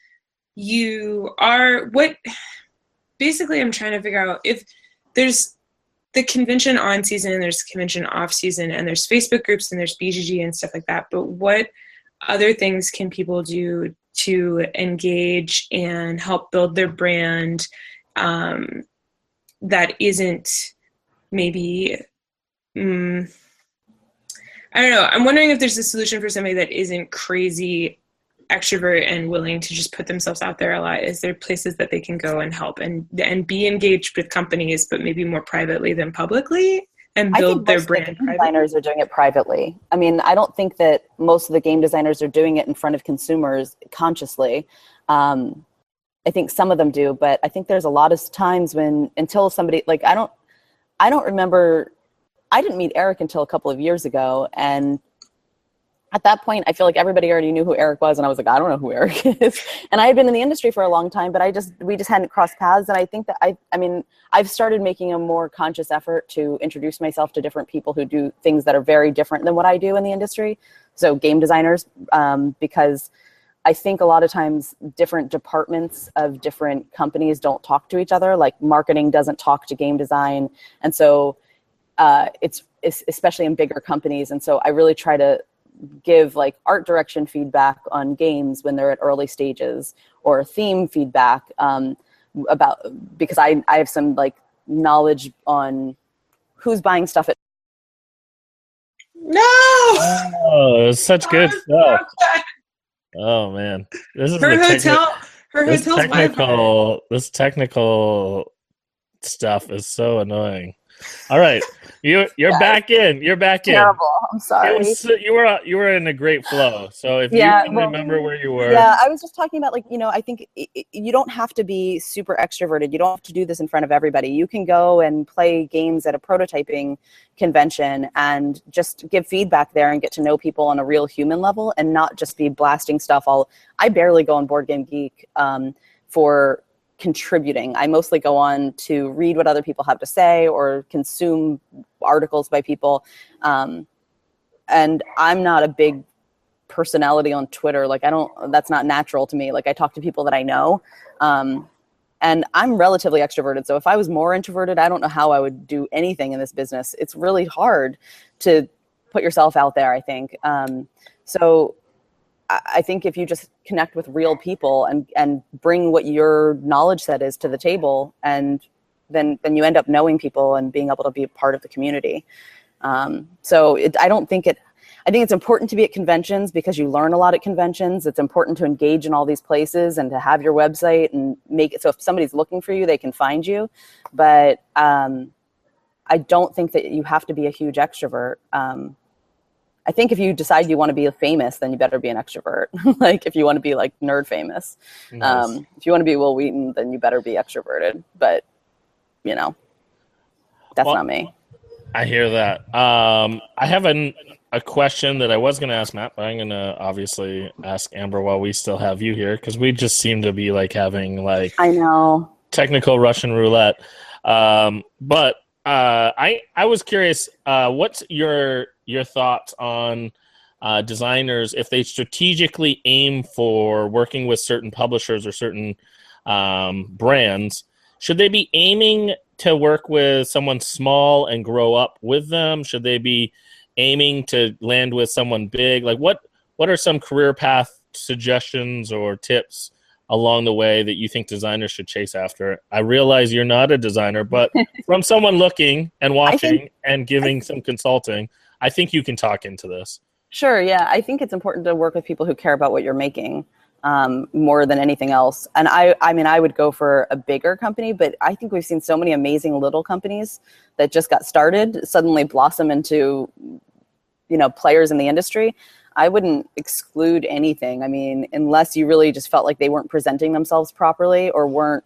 you are, basically I'm trying to figure out if there's the convention on season and there's convention off season and there's Facebook groups and there's BGG and stuff like that, but what other things can people do to engage and help build their brand that isn't maybe, I don't know. I'm wondering if there's a solution for somebody that isn't crazy extrovert and willing to just put themselves out there a lot. Is there places that they can go and help and be engaged with companies, but maybe more privately than publicly, and build their brand? I think most of the game designers are doing it privately. I mean, I don't think that most of the game designers are doing it in front of consumers consciously. I think some of them do, but I think there's a lot of times when, until somebody, like, I don't remember, I didn't meet Eric until a couple of years ago. And at that point, I feel like everybody already knew who Eric was. And I was like, I don't know who Eric is. And I had been in the industry for a long time, but we just hadn't crossed paths. And I think that I've started making a more conscious effort to introduce myself to different people who do things that are very different than what I do in the industry. So game designers, because I think a lot of times different departments of different companies don't talk to each other. Like marketing doesn't talk to game design. And so it's especially in bigger companies. And so I really try to give like art direction feedback on games when they're at early stages, or theme feedback because I have some like knowledge on who's buying stuff at. No! Oh, it was such good stuff. Oh man, this is This technical stuff is so annoying. All right, you're yeah, back in. You're back in. Terrible. I'm sorry. You were in a great flow. So if you can remember where you were. Yeah, I was just talking about, like, you know, I think you don't have to be super extroverted. You don't have to do this in front of everybody. You can go and play games at a prototyping convention and just give feedback there and get to know people on a real human level, and not just be blasting stuff all. I barely go on Board Game Geek for contributing. I mostly go on to read what other people have to say or consume articles by people. And I'm not a big personality on Twitter. Like that's not natural to me. Like I talk to people that I know, and I'm relatively extroverted. So if I was more introverted, I don't know how I would do anything in this business. It's really hard to put yourself out there, I think. So I think if you just connect with real people and bring what your knowledge set is to the table, and then you end up knowing people and being able to be a part of the community. I think it's important to be at conventions because you learn a lot at conventions. It's important to engage in all these places and to have your website and make it so if somebody's looking for you, they can find you. But I don't think that you have to be a huge extrovert. I think if you decide you want to be famous, then you better be an extrovert. Like if you want to be like nerd famous, nice. If you want to be Will Wheaton, then you better be extroverted. But you know, that's not me. I hear that. I have a question that I was going to ask Matt, but I'm going to obviously ask Amber while we still have you here, because we just seem to be like having like technical Russian roulette. But I was curious, what's your thoughts on designers, if they strategically aim for working with certain publishers or certain brands, should they be aiming to work with someone small and grow up with them? Should they be aiming to land with someone big? Like, what are some career path suggestions or tips along the way that you think designers should chase after? I realize you're not a designer, but from someone looking and watching and giving some consulting, I think you can talk into this. Sure, yeah. I think it's important to work with people who care about what you're making more than anything else. And I mean, I would go for a bigger company, but I think we've seen so many amazing little companies that just got started suddenly blossom into, you know, players in the industry. I wouldn't exclude anything. I mean, unless you really just felt like they weren't presenting themselves properly or weren't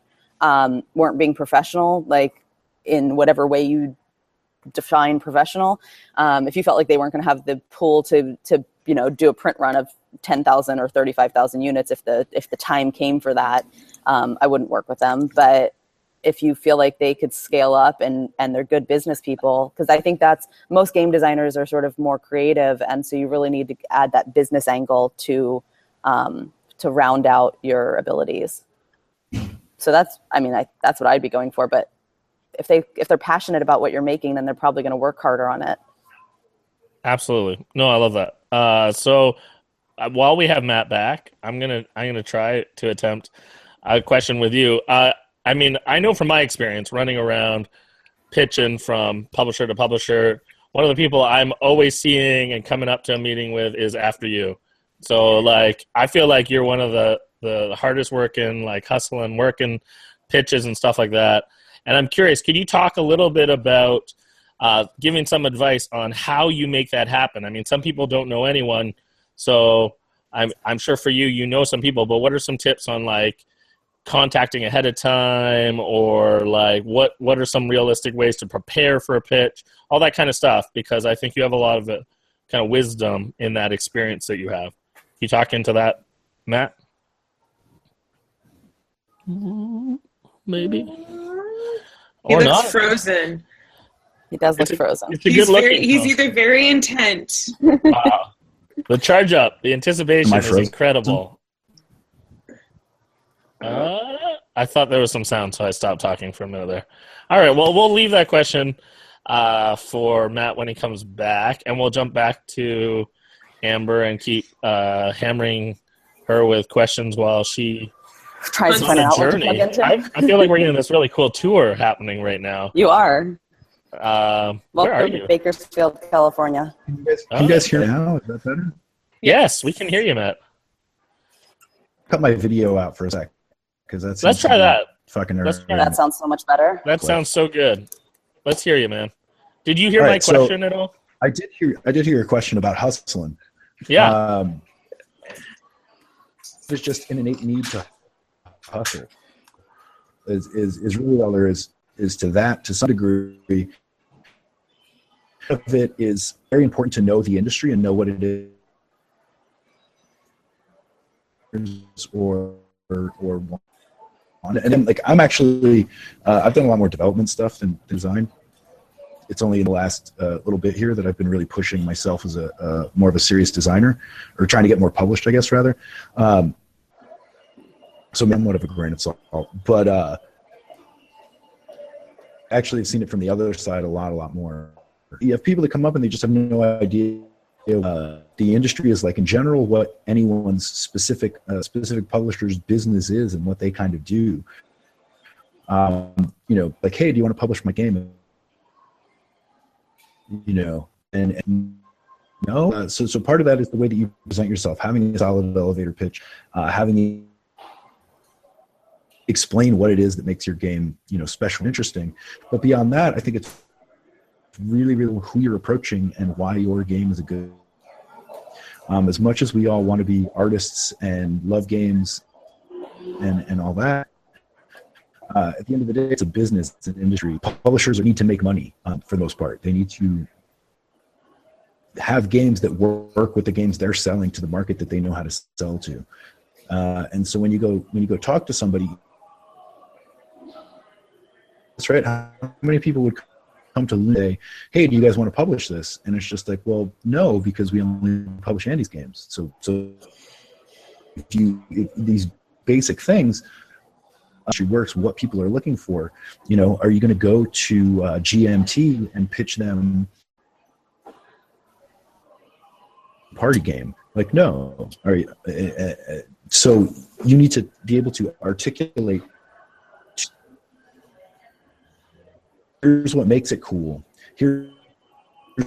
being professional, like in whatever way you define professional. If you felt like they weren't going to have the pull to you know, do a print run of 10,000 or 35,000 units if the time came for that, I wouldn't work with them. But if you feel like they could scale up and they're good business people, because I think that's, most game designers are sort of more creative, and so you really need to add that business angle to round out your abilities. So that's, I mean, that's what I'd be going for. But if they're passionate about what you're making, then they're probably going to work harder on it. Absolutely. No, I love that. So while we have Matt back, I'm gonna try to attempt a question with you. I mean, I know from my experience running around pitching from publisher to publisher, one of the people I'm always seeing and coming up to a meeting with is after you. So, like, I feel like you're one of the hardest working, like, hustling, working pitches and stuff like that. And I'm curious, could you talk a little bit about giving some advice on how you make that happen? I mean, some people don't know anyone, so I'm sure for you, you know some people, but what are some tips on, like, contacting ahead of time, or like what are some realistic ways to prepare for a pitch, all that kind of stuff, because I think you have a lot of the kind of wisdom in that experience that you have. Can you talk into that, Matt? Maybe. He looks not frozen. He does look frozen. He's either very intent. Wow. The charge up, the anticipation is incredible. I thought there was some sound, so I stopped talking for a minute there. All right, well, we'll leave that question for Matt when he comes back, and we'll jump back to Amber and keep hammering her with questions while she tries to find out what to plug into. I feel like we're getting this really cool tour happening right now. You are. Where are you? Welcome to Bakersfield, California. Can you guys hear me now? Is that better? Yes, we can hear you, Matt. Cut my video out for a sec. Let's try that. That sounds so much better. That sounds so good. Let's hear you, man. Did you hear my question at all? I did hear your question about hustling. Yeah. There's just an innate need to hustle. Is really all there is to that, to some degree. Part of it is very important to know the industry and know what it is or want. And then, like, I'm actually, I've done a lot more development stuff than design. It's only in the last little bit here that I've been really pushing myself as a more of a serious designer, or trying to get more published, I guess, rather. So somewhat of a grain of salt. But actually, I've seen it from the other side a lot more. You have people that come up and they just have no idea. The industry is like, in general, what anyone's specific publisher's business is and what they kind of do. You know, like, hey, do you want to publish my game? You know, and no. So part of that is the way that you present yourself, having a solid elevator pitch, having you explain what it is that makes your game, you know, special and interesting. But beyond that, I think it's really, really who you're approaching and why your game is a good. As much as we all want to be artists and love games and all that, at the end of the day, it's a business, it's an industry. Publishers need to make money for the most part. They need to have games that work with the games they're selling to the market that they know how to sell to. And so when you go talk to somebody, right? How many people would come to Looney and say, hey, do you guys want to publish this? And it's just like, well, no, because we only publish Andy's games. So if you, these basic things, she works, what people are looking for, you know, are you going to go to GMT and pitch them party game? Like, no. All right. So you need to be able to articulate, here's what makes it cool. Here's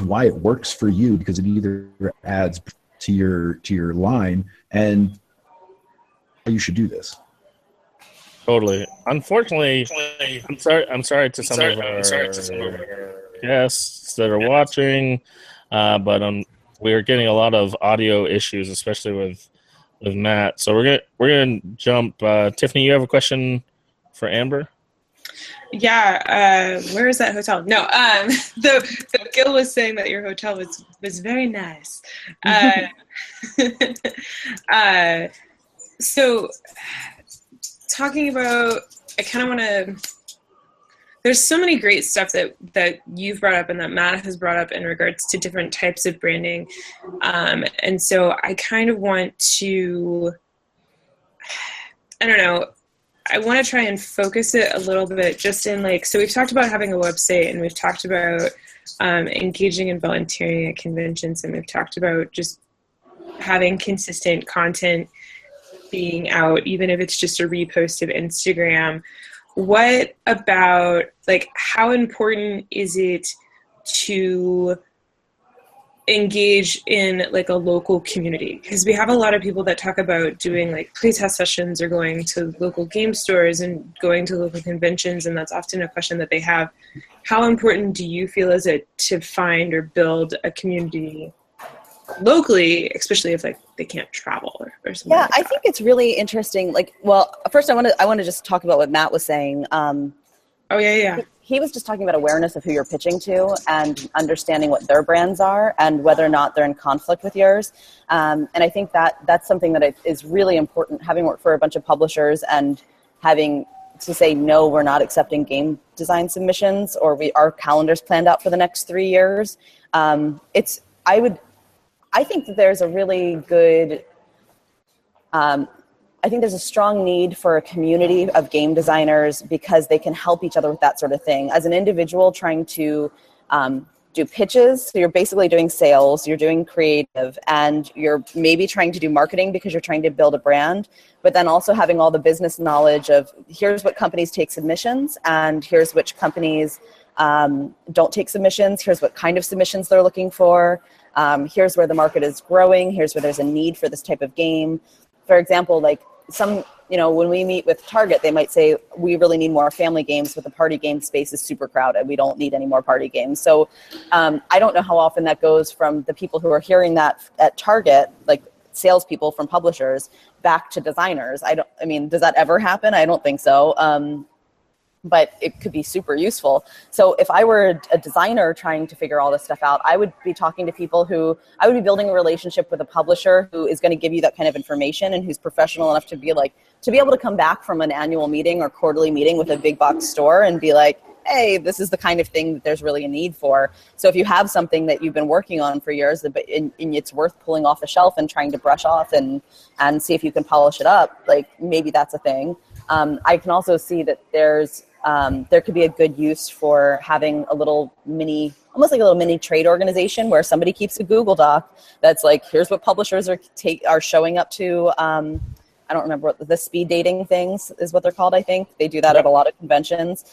why it works for you, because it either adds to your line, and you should do this. Totally. Unfortunately, I'm sorry to some of our guests that are watching, but we are getting a lot of audio issues, especially with Matt. So we're gonna jump. Tiffany, you have a question for Amber? Yeah. Where is that hotel? No. The Gil was saying that your hotel was very nice. So. Talking about, I kind of want to, there's so many great stuff that you've brought up and that Matt has brought up in regards to different types of branding. And so I kind of want to, I don't know, I want to try and focus it a little bit just in like, so we've talked about having a website, and we've talked about engaging and volunteering at conventions, and we've talked about just having consistent content being out, even if it's just a repost of Instagram. What about, like, how important is it to engage in like a local community? Because we have a lot of people that talk about doing like playtest sessions or going to local game stores and going to local conventions, and that's often a question that they have. How important do you feel is it to find or build a community locally, especially if like they can't travel or something? Yeah, like I think it's really interesting. Like, well, first I want to just talk about what Matt was saying. Oh yeah. He was just talking about awareness of who you're pitching to and understanding what their brands are and whether or not they're in conflict with yours. And I think that's something that is really important. Having worked for a bunch of publishers and having to say, no, we're not accepting game design submissions, or our calendar's planned out for the next 3 years. I think there's a strong need for a community of game designers because they can help each other with that sort of thing. As an individual trying to do pitches, so you're basically doing sales, you're doing creative, and you're maybe trying to do marketing because you're trying to build a brand, but then also having all the business knowledge of here's what companies take submissions and here's which companies don't take submissions, here's what kind of submissions they're looking for. Here's where the market is growing. Here's where there's a need for this type of game. For example, like when we meet with Target, they might say, we really need more family games, but the party game space is super crowded. We don't need any more party games. So I don't know how often that goes from the people who are hearing that at Target, like salespeople from publishers, back to designers. Does that ever happen? I don't think so. But it could be super useful. So if I were a designer trying to figure all this stuff out, I would be talking to people I would be building a relationship with a publisher who is going to give you that kind of information and who's professional enough to be able to come back from an annual meeting or quarterly meeting with a big box store and be like, hey, this is the kind of thing that there's really a need for. So if you have something that you've been working on for years, and it's worth pulling off the shelf and trying to brush off and see if you can polish it up, like maybe that's a thing. I can also see that there could be a good use for having a little mini, almost like a little mini trade organization where somebody keeps a Google Doc that's like, here's what publishers are showing up to. I don't remember what the speed dating things is what they're called. I think they do that at a lot of conventions.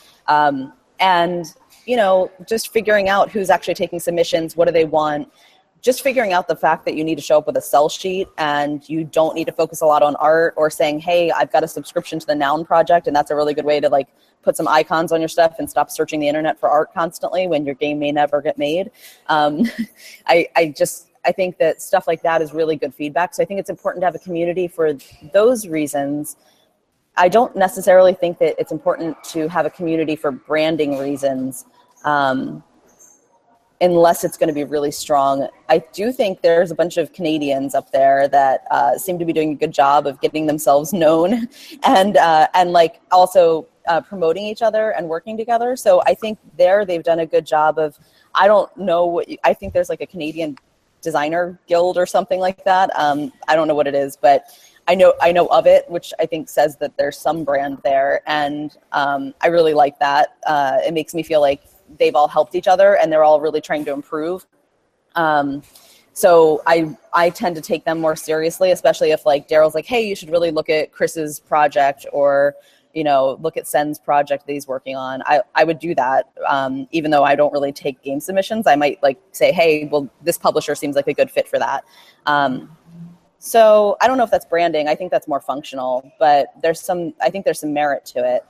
Just figuring out who's actually taking submissions, what do they want? Just figuring out the fact that you need to show up with a sell sheet and you don't need to focus a lot on art or saying, hey, I've got a subscription to the Noun Project, and that's a really good way to like put some icons on your stuff and stop searching the internet for art constantly when your game may never get made. I think that stuff like that is really good feedback. So I think it's important to have a community for those reasons. I don't necessarily think that it's important to have a community for branding reasons. Unless it's going to be really strong. I do think there's a bunch of Canadians up there that seem to be doing a good job of getting themselves known and also promoting each other and working together. So I think they've done a good job of, I don't know what, I think there's like a Canadian designer guild or something like that. I don't know what it is, but I know of it, which I think says that there's some brand there. And I really like that. It makes me feel like they've all helped each other and they're all really trying to improve. So I tend to take them more seriously, especially if like Daryl's like, hey, you should really look at Chris's project, or, you know, look at Sen's project that he's working on. I would do that. Even though I don't really take game submissions, I might like say, hey, well, this publisher seems like a good fit for that. So I don't know if that's branding. I think that's more functional, but I think there's some merit to it.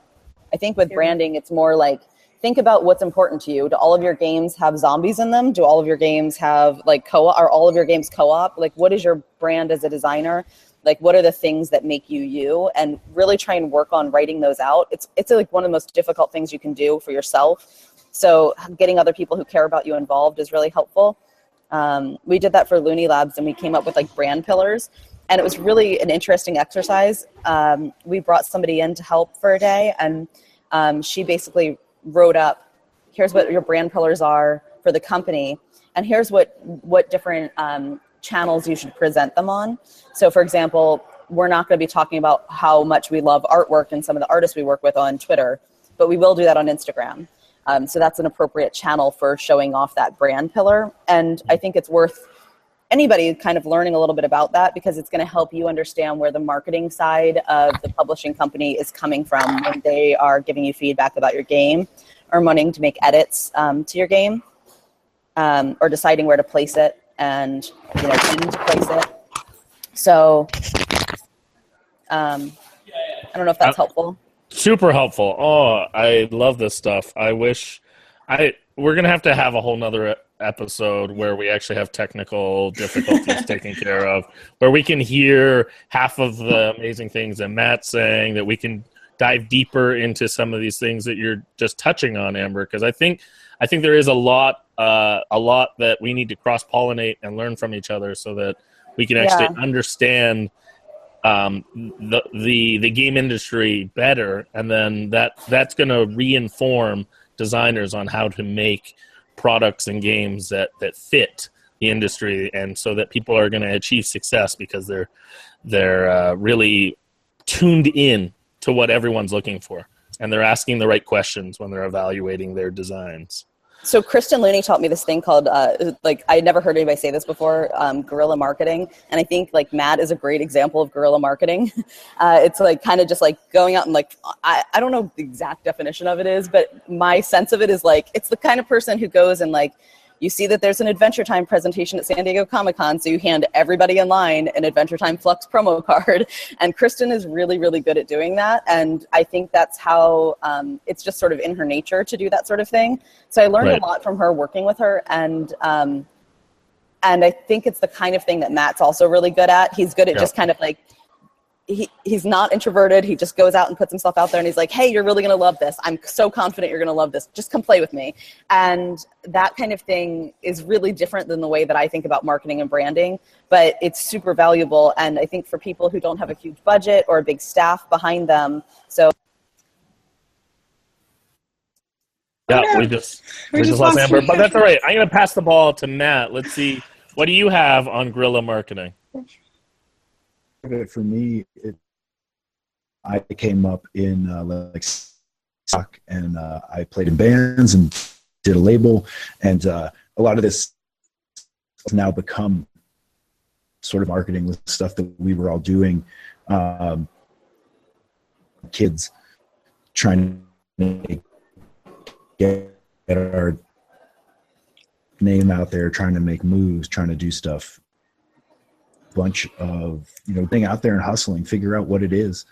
I think with branding, it's more like, think about what's important to you. Do all of your games have zombies in them? Do all of your games have like co-op? Are all of your games co-op? Like, what is your brand as a designer? Like, what are the things that make you you? And really try and work on writing those out. It's like one of the most difficult things you can do for yourself. So getting other people who care about you involved is really helpful. We did that for Looney Labs, and we came up with like brand pillars. And it was really an interesting exercise. We brought somebody in to help for a day, and she basically wrote up, here's what your brand pillars are for the company, and here's what different channels you should present them on. So for example, we're not going to be talking about how much we love artwork and some of the artists we work with on Twitter, but we will do that on Instagram. So that's an appropriate channel for showing off that brand pillar. And I think it's worth anybody kind of learning a little bit about that, because it's going to help you understand where the marketing side of the publishing company is coming from when they are giving you feedback about your game or wanting to make edits to your game, or deciding where to place it and, you know, when to place it. So I don't know if that's helpful. Super helpful. Oh, I love this stuff. I wish we're going to have a whole nother episode where we actually have technical difficulties taken care of, where we can hear half of the amazing things that Matt's saying, that we can dive deeper into some of these things that you're just touching on, Amber, because I think there is a lot that we need to cross-pollinate and learn from each other so that we can actually understand the game industry better, and then that's going to reinform designers on how to make products and games that fit the industry, and so that people are going to achieve success because they're really tuned in to what everyone's looking for, and they're asking the right questions when they're evaluating their designs. So Kristen Looney taught me this thing called, I never heard anybody say this before, guerrilla marketing. And I think like Matt is a great example of guerrilla marketing. It's like kind of just like going out and like, I don't know the exact definition of it is, but my sense of it is like, it's the kind of person who goes and like, you see that there's an Adventure Time presentation at San Diego Comic-Con, so you hand everybody in line an Adventure Time Flux promo card. And Kristen is really, really good at doing that. And I think that's how it's just sort of in her nature to do that sort of thing. So I learned a lot from her working with her. And I think it's the kind of thing that Matt's also really good at. He's good at just kind of like, he's not introverted. He just goes out and puts himself out there, and he's like, hey, you're really going to love this. I'm so confident you're going to love this. Just come play with me. And that kind of thing is really different than the way that I think about marketing and branding, but it's super valuable. And I think for people who don't have a huge budget or a big staff behind them. So yeah, we just lost Amber, but that's all right. I'm going to pass the ball to Matt. Let's see. What do you have on guerrilla marketing? For me, I came up in stock, and I played in bands and did a label, and a lot of this has now become sort of marketing with stuff that we were all doing. Kids trying to get our name out there, trying to make moves, trying to do stuff. Bunch of, you know, being out there and hustling, figure out what it is,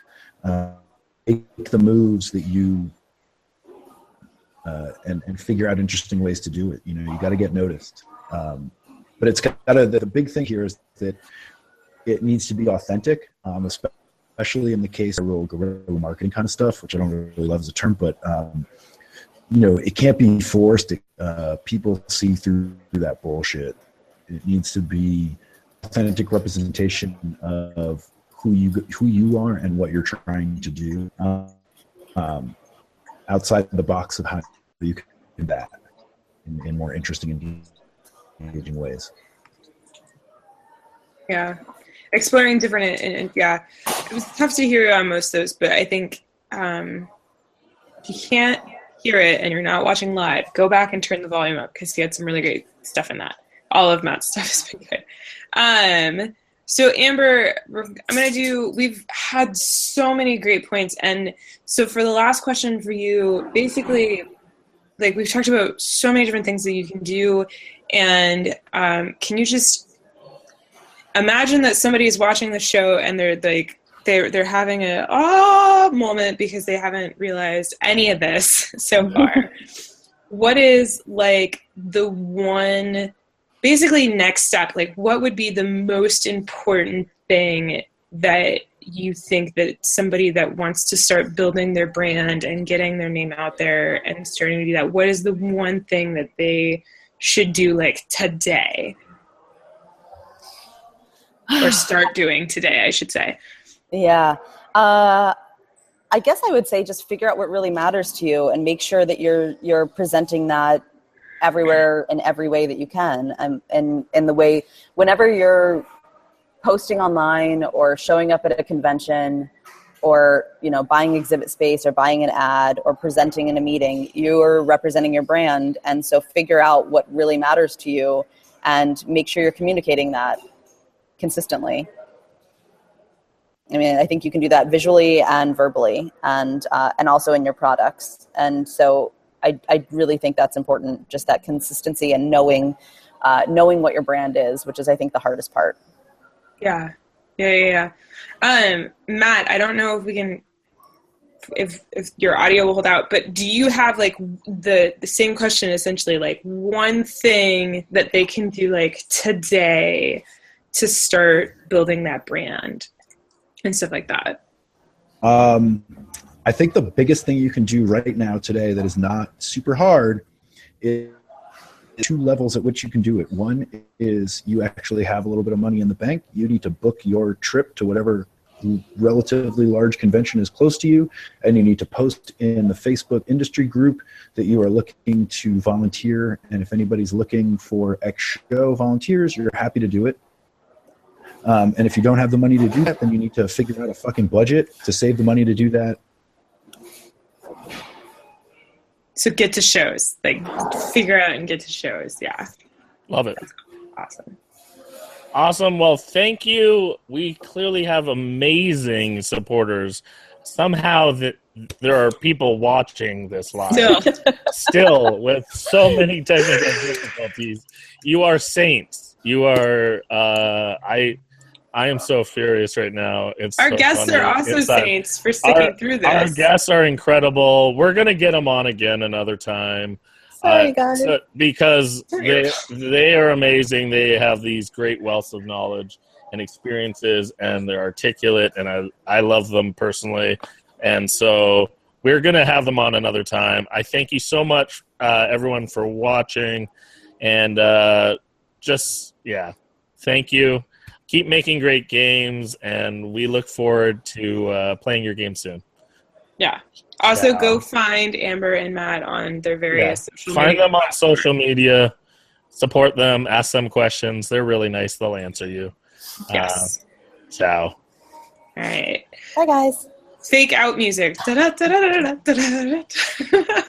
make the moves that you and figure out interesting ways to do it. You know, you got to get noticed, but it's got to, the big thing here is that it needs to be authentic, especially in the case of real guerrilla marketing kind of stuff, which I don't really love as a term, but you know, it can't be forced. People see through that bullshit. It needs to be authentic representation of who you are and what you're trying to do. outside the box of how you can do that in more interesting and engaging ways. Yeah, exploring different, and it was tough to hear on most of those, but I think if you can't hear it and you're not watching live, go back and turn the volume up, because he had some really great stuff in that. All of Matt's stuff has been good. So Amber, we've had so many great points. And so for the last question for you, basically, like, we've talked about so many different things that you can do. And can you just imagine that somebody is watching the show and they're like, they're having a moment because they haven't realized any of this so far. What is like the one, basically next step, like what would be the most important thing that you think that somebody that wants to start building their brand and getting their name out there and starting to do that, what is the one thing that they should do like today or start doing today, I should say? Yeah. I guess I would say just figure out what really matters to you and make sure that you're presenting that everywhere in every way that you can. And the way, whenever you're posting online or showing up at a convention or, you know, buying exhibit space or buying an ad or presenting in a meeting, you're representing your brand. And so figure out what really matters to you and make sure you're communicating that consistently. I mean, I think you can do that visually and verbally, and also in your products. And so I really think that's important, just that consistency and knowing what your brand is, which is, I think, the hardest part. Yeah. Matt, I don't know if we can, if your audio will hold out, but do you have like the same question, essentially, like one thing that they can do like today to start building that brand and stuff like that? I think the biggest thing you can do right now today that is not super hard is two levels at which you can do it. One is you actually have a little bit of money in the bank. You need to book your trip to whatever relatively large convention is close to you, and you need to post in the Facebook industry group that you are looking to volunteer. And if anybody's looking for X show volunteers, you're happy to do it. And if you don't have the money to do that, then you need to figure out a fucking budget to save the money to do that. So get to shows, like figure out and get to shows. Yeah. Love it. That's awesome. Awesome. Well, thank you. We clearly have amazing supporters. Somehow there are people watching this live. Still with so many technical difficulties. You are saints. You are, I am so furious right now. It's our so guests funny. Are also inside. Saints for sticking through this. Our guests are incredible. We're going to get them on again another time. Sorry, guys. So, because they are amazing. They have these great wealths of knowledge and experiences, and they're articulate, and I love them personally. And so we're going to have them on another time. I thank you so much, everyone, for watching. And, thank you. Keep making great games, and we look forward to playing your game soon. Yeah. Also, go find Amber and Matt on their various social media. Find them on social media. Support them. Ask them questions. They're really nice. They'll answer you. Yes. Ciao. All right. Bye, guys. Fake out music. Da da da da da da da da.